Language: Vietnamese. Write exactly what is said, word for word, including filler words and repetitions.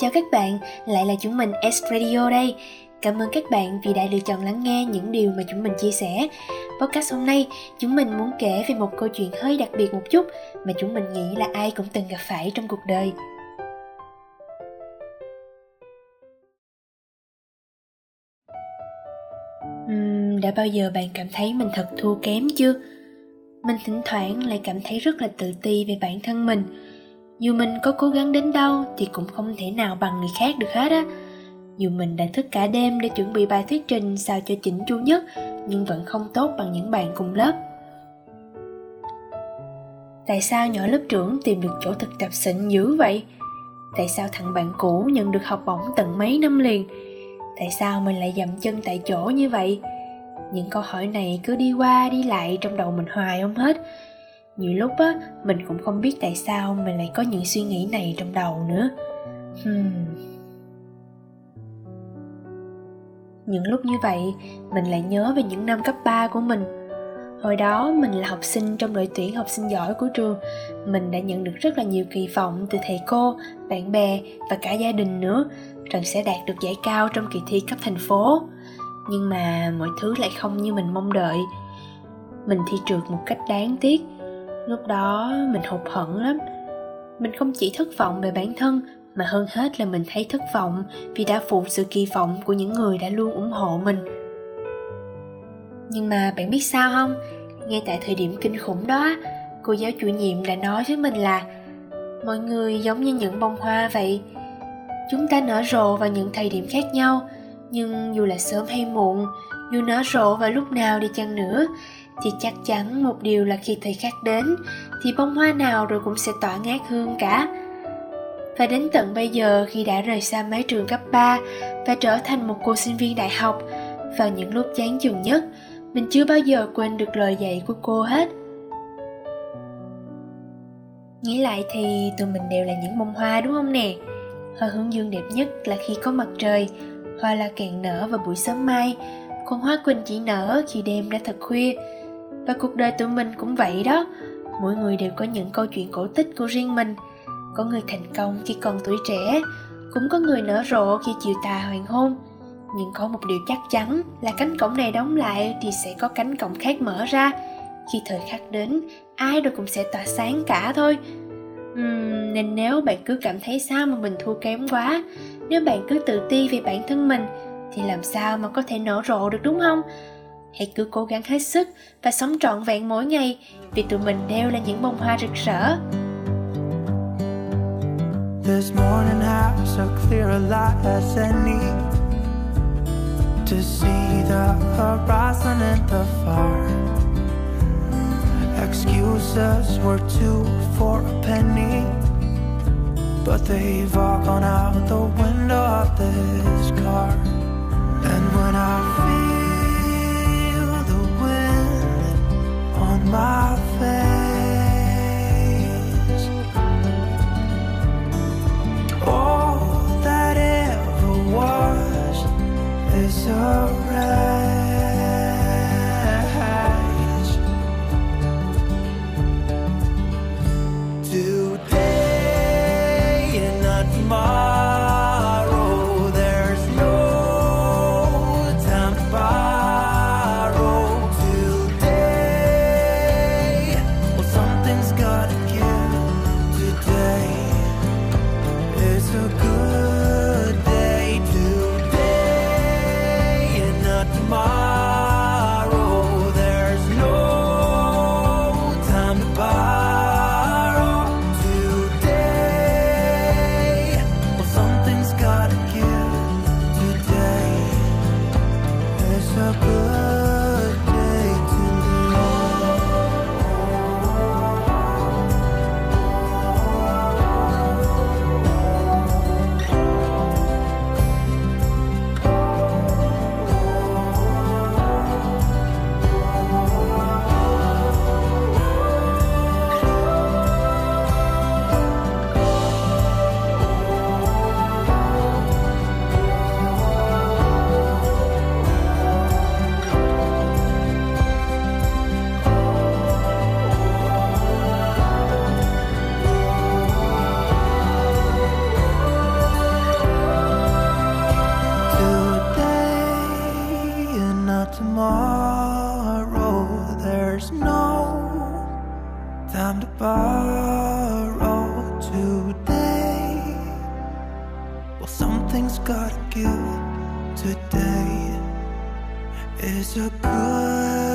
Chào các bạn, lại là chúng mình S Radio đây. Cảm ơn các bạn vì đã lựa chọn lắng nghe những điều mà chúng mình chia sẻ. Podcast hôm nay, chúng mình muốn kể về một câu chuyện hơi đặc biệt một chút mà chúng mình nghĩ là ai cũng từng gặp phải trong cuộc đời. Uhm, đã bao giờ bạn cảm thấy mình thật thua kém chưa? Mình thỉnh thoảng lại cảm thấy rất là tự ti về bản thân mình. Dù mình có cố gắng đến đâu thì cũng không thể nào bằng người khác được hết á. Dù mình đã thức cả đêm để chuẩn bị bài thuyết trình sao cho chỉnh chu nhất, nhưng vẫn không tốt bằng những bạn cùng lớp. Tại sao nhỏ lớp trưởng tìm được chỗ thực tập xịn dữ vậy? Tại sao thằng bạn cũ nhận được học bổng tận mấy năm liền? Tại sao mình lại dậm chân tại chỗ như vậy? Những câu hỏi này cứ đi qua đi lại trong đầu mình hoài không hết. Nhiều lúc á, mình cũng không biết tại sao mình lại có những suy nghĩ này trong đầu nữa. Hmm. Những lúc như vậy, mình lại nhớ về những năm cấp ba của mình. Hồi đó, mình là học sinh trong đội tuyển học sinh giỏi của trường. Mình đã nhận được rất là nhiều kỳ vọng từ thầy cô, bạn bè và cả gia đình nữa, rằng sẽ đạt được giải cao trong kỳ thi cấp thành phố. Nhưng mà mọi thứ lại không như mình mong đợi. Mình thi trượt một cách đáng tiếc. Lúc đó mình hụt hẫng lắm. Mình không chỉ thất vọng về bản thân, mà hơn hết là mình thấy thất vọng vì đã phụ sự kỳ vọng của những người đã luôn ủng hộ mình. Nhưng mà bạn biết sao không? Ngay tại thời điểm kinh khủng đó, cô giáo chủ nhiệm đã nói với mình là mọi người giống như những bông hoa vậy. Chúng ta nở rộ vào những thời điểm khác nhau, nhưng dù là sớm hay muộn, dù nở rộ vào lúc nào đi chăng nữa, thì chắc chắn một điều là khi thời khắc đến thì bông hoa nào rồi cũng sẽ tỏa ngát hương cả. Và đến tận bây giờ, khi đã rời xa mái trường cấp ba và trở thành một cô sinh viên đại học, vào những lúc chán chường nhất, mình chưa bao giờ quên được lời dạy của cô hết. Nghĩ lại thì tụi mình đều là những bông hoa đúng không nè? Hoa hướng dương đẹp nhất là khi có mặt trời, hoa la càng nở vào buổi sớm mai, còn hoa quỳnh chỉ nở khi đêm đã thật khuya. Và cuộc đời tụi mình cũng vậy đó, mỗi người đều có những câu chuyện cổ tích của riêng mình. Có người thành công khi còn tuổi trẻ, cũng có người nở rộ khi chiều tà hoàng hôn. Nhưng có một điều chắc chắn là cánh cổng này đóng lại thì sẽ có cánh cổng khác mở ra. Khi thời khắc đến, ai rồi cũng sẽ tỏa sáng cả thôi. uhm, Nên nếu bạn cứ cảm thấy sao mà mình thua kém quá, nếu bạn cứ tự ti về bản thân mình, thì làm sao mà có thể nở rộ được đúng không? Hãy cứ cố gắng hết sức và sống trọn vẹn mỗi ngày, vì tụi mình đều là những bông hoa rực rỡ. This morning I was so clear a light as any to see the horizon and the far. Excuses were two for a penny, but they've all gone out the window of this car. And when I feel the wind on my face, all that ever was is a rash. Today and not tomorrow, there's no time to borrow. Today will Something's gotta give. Today is a good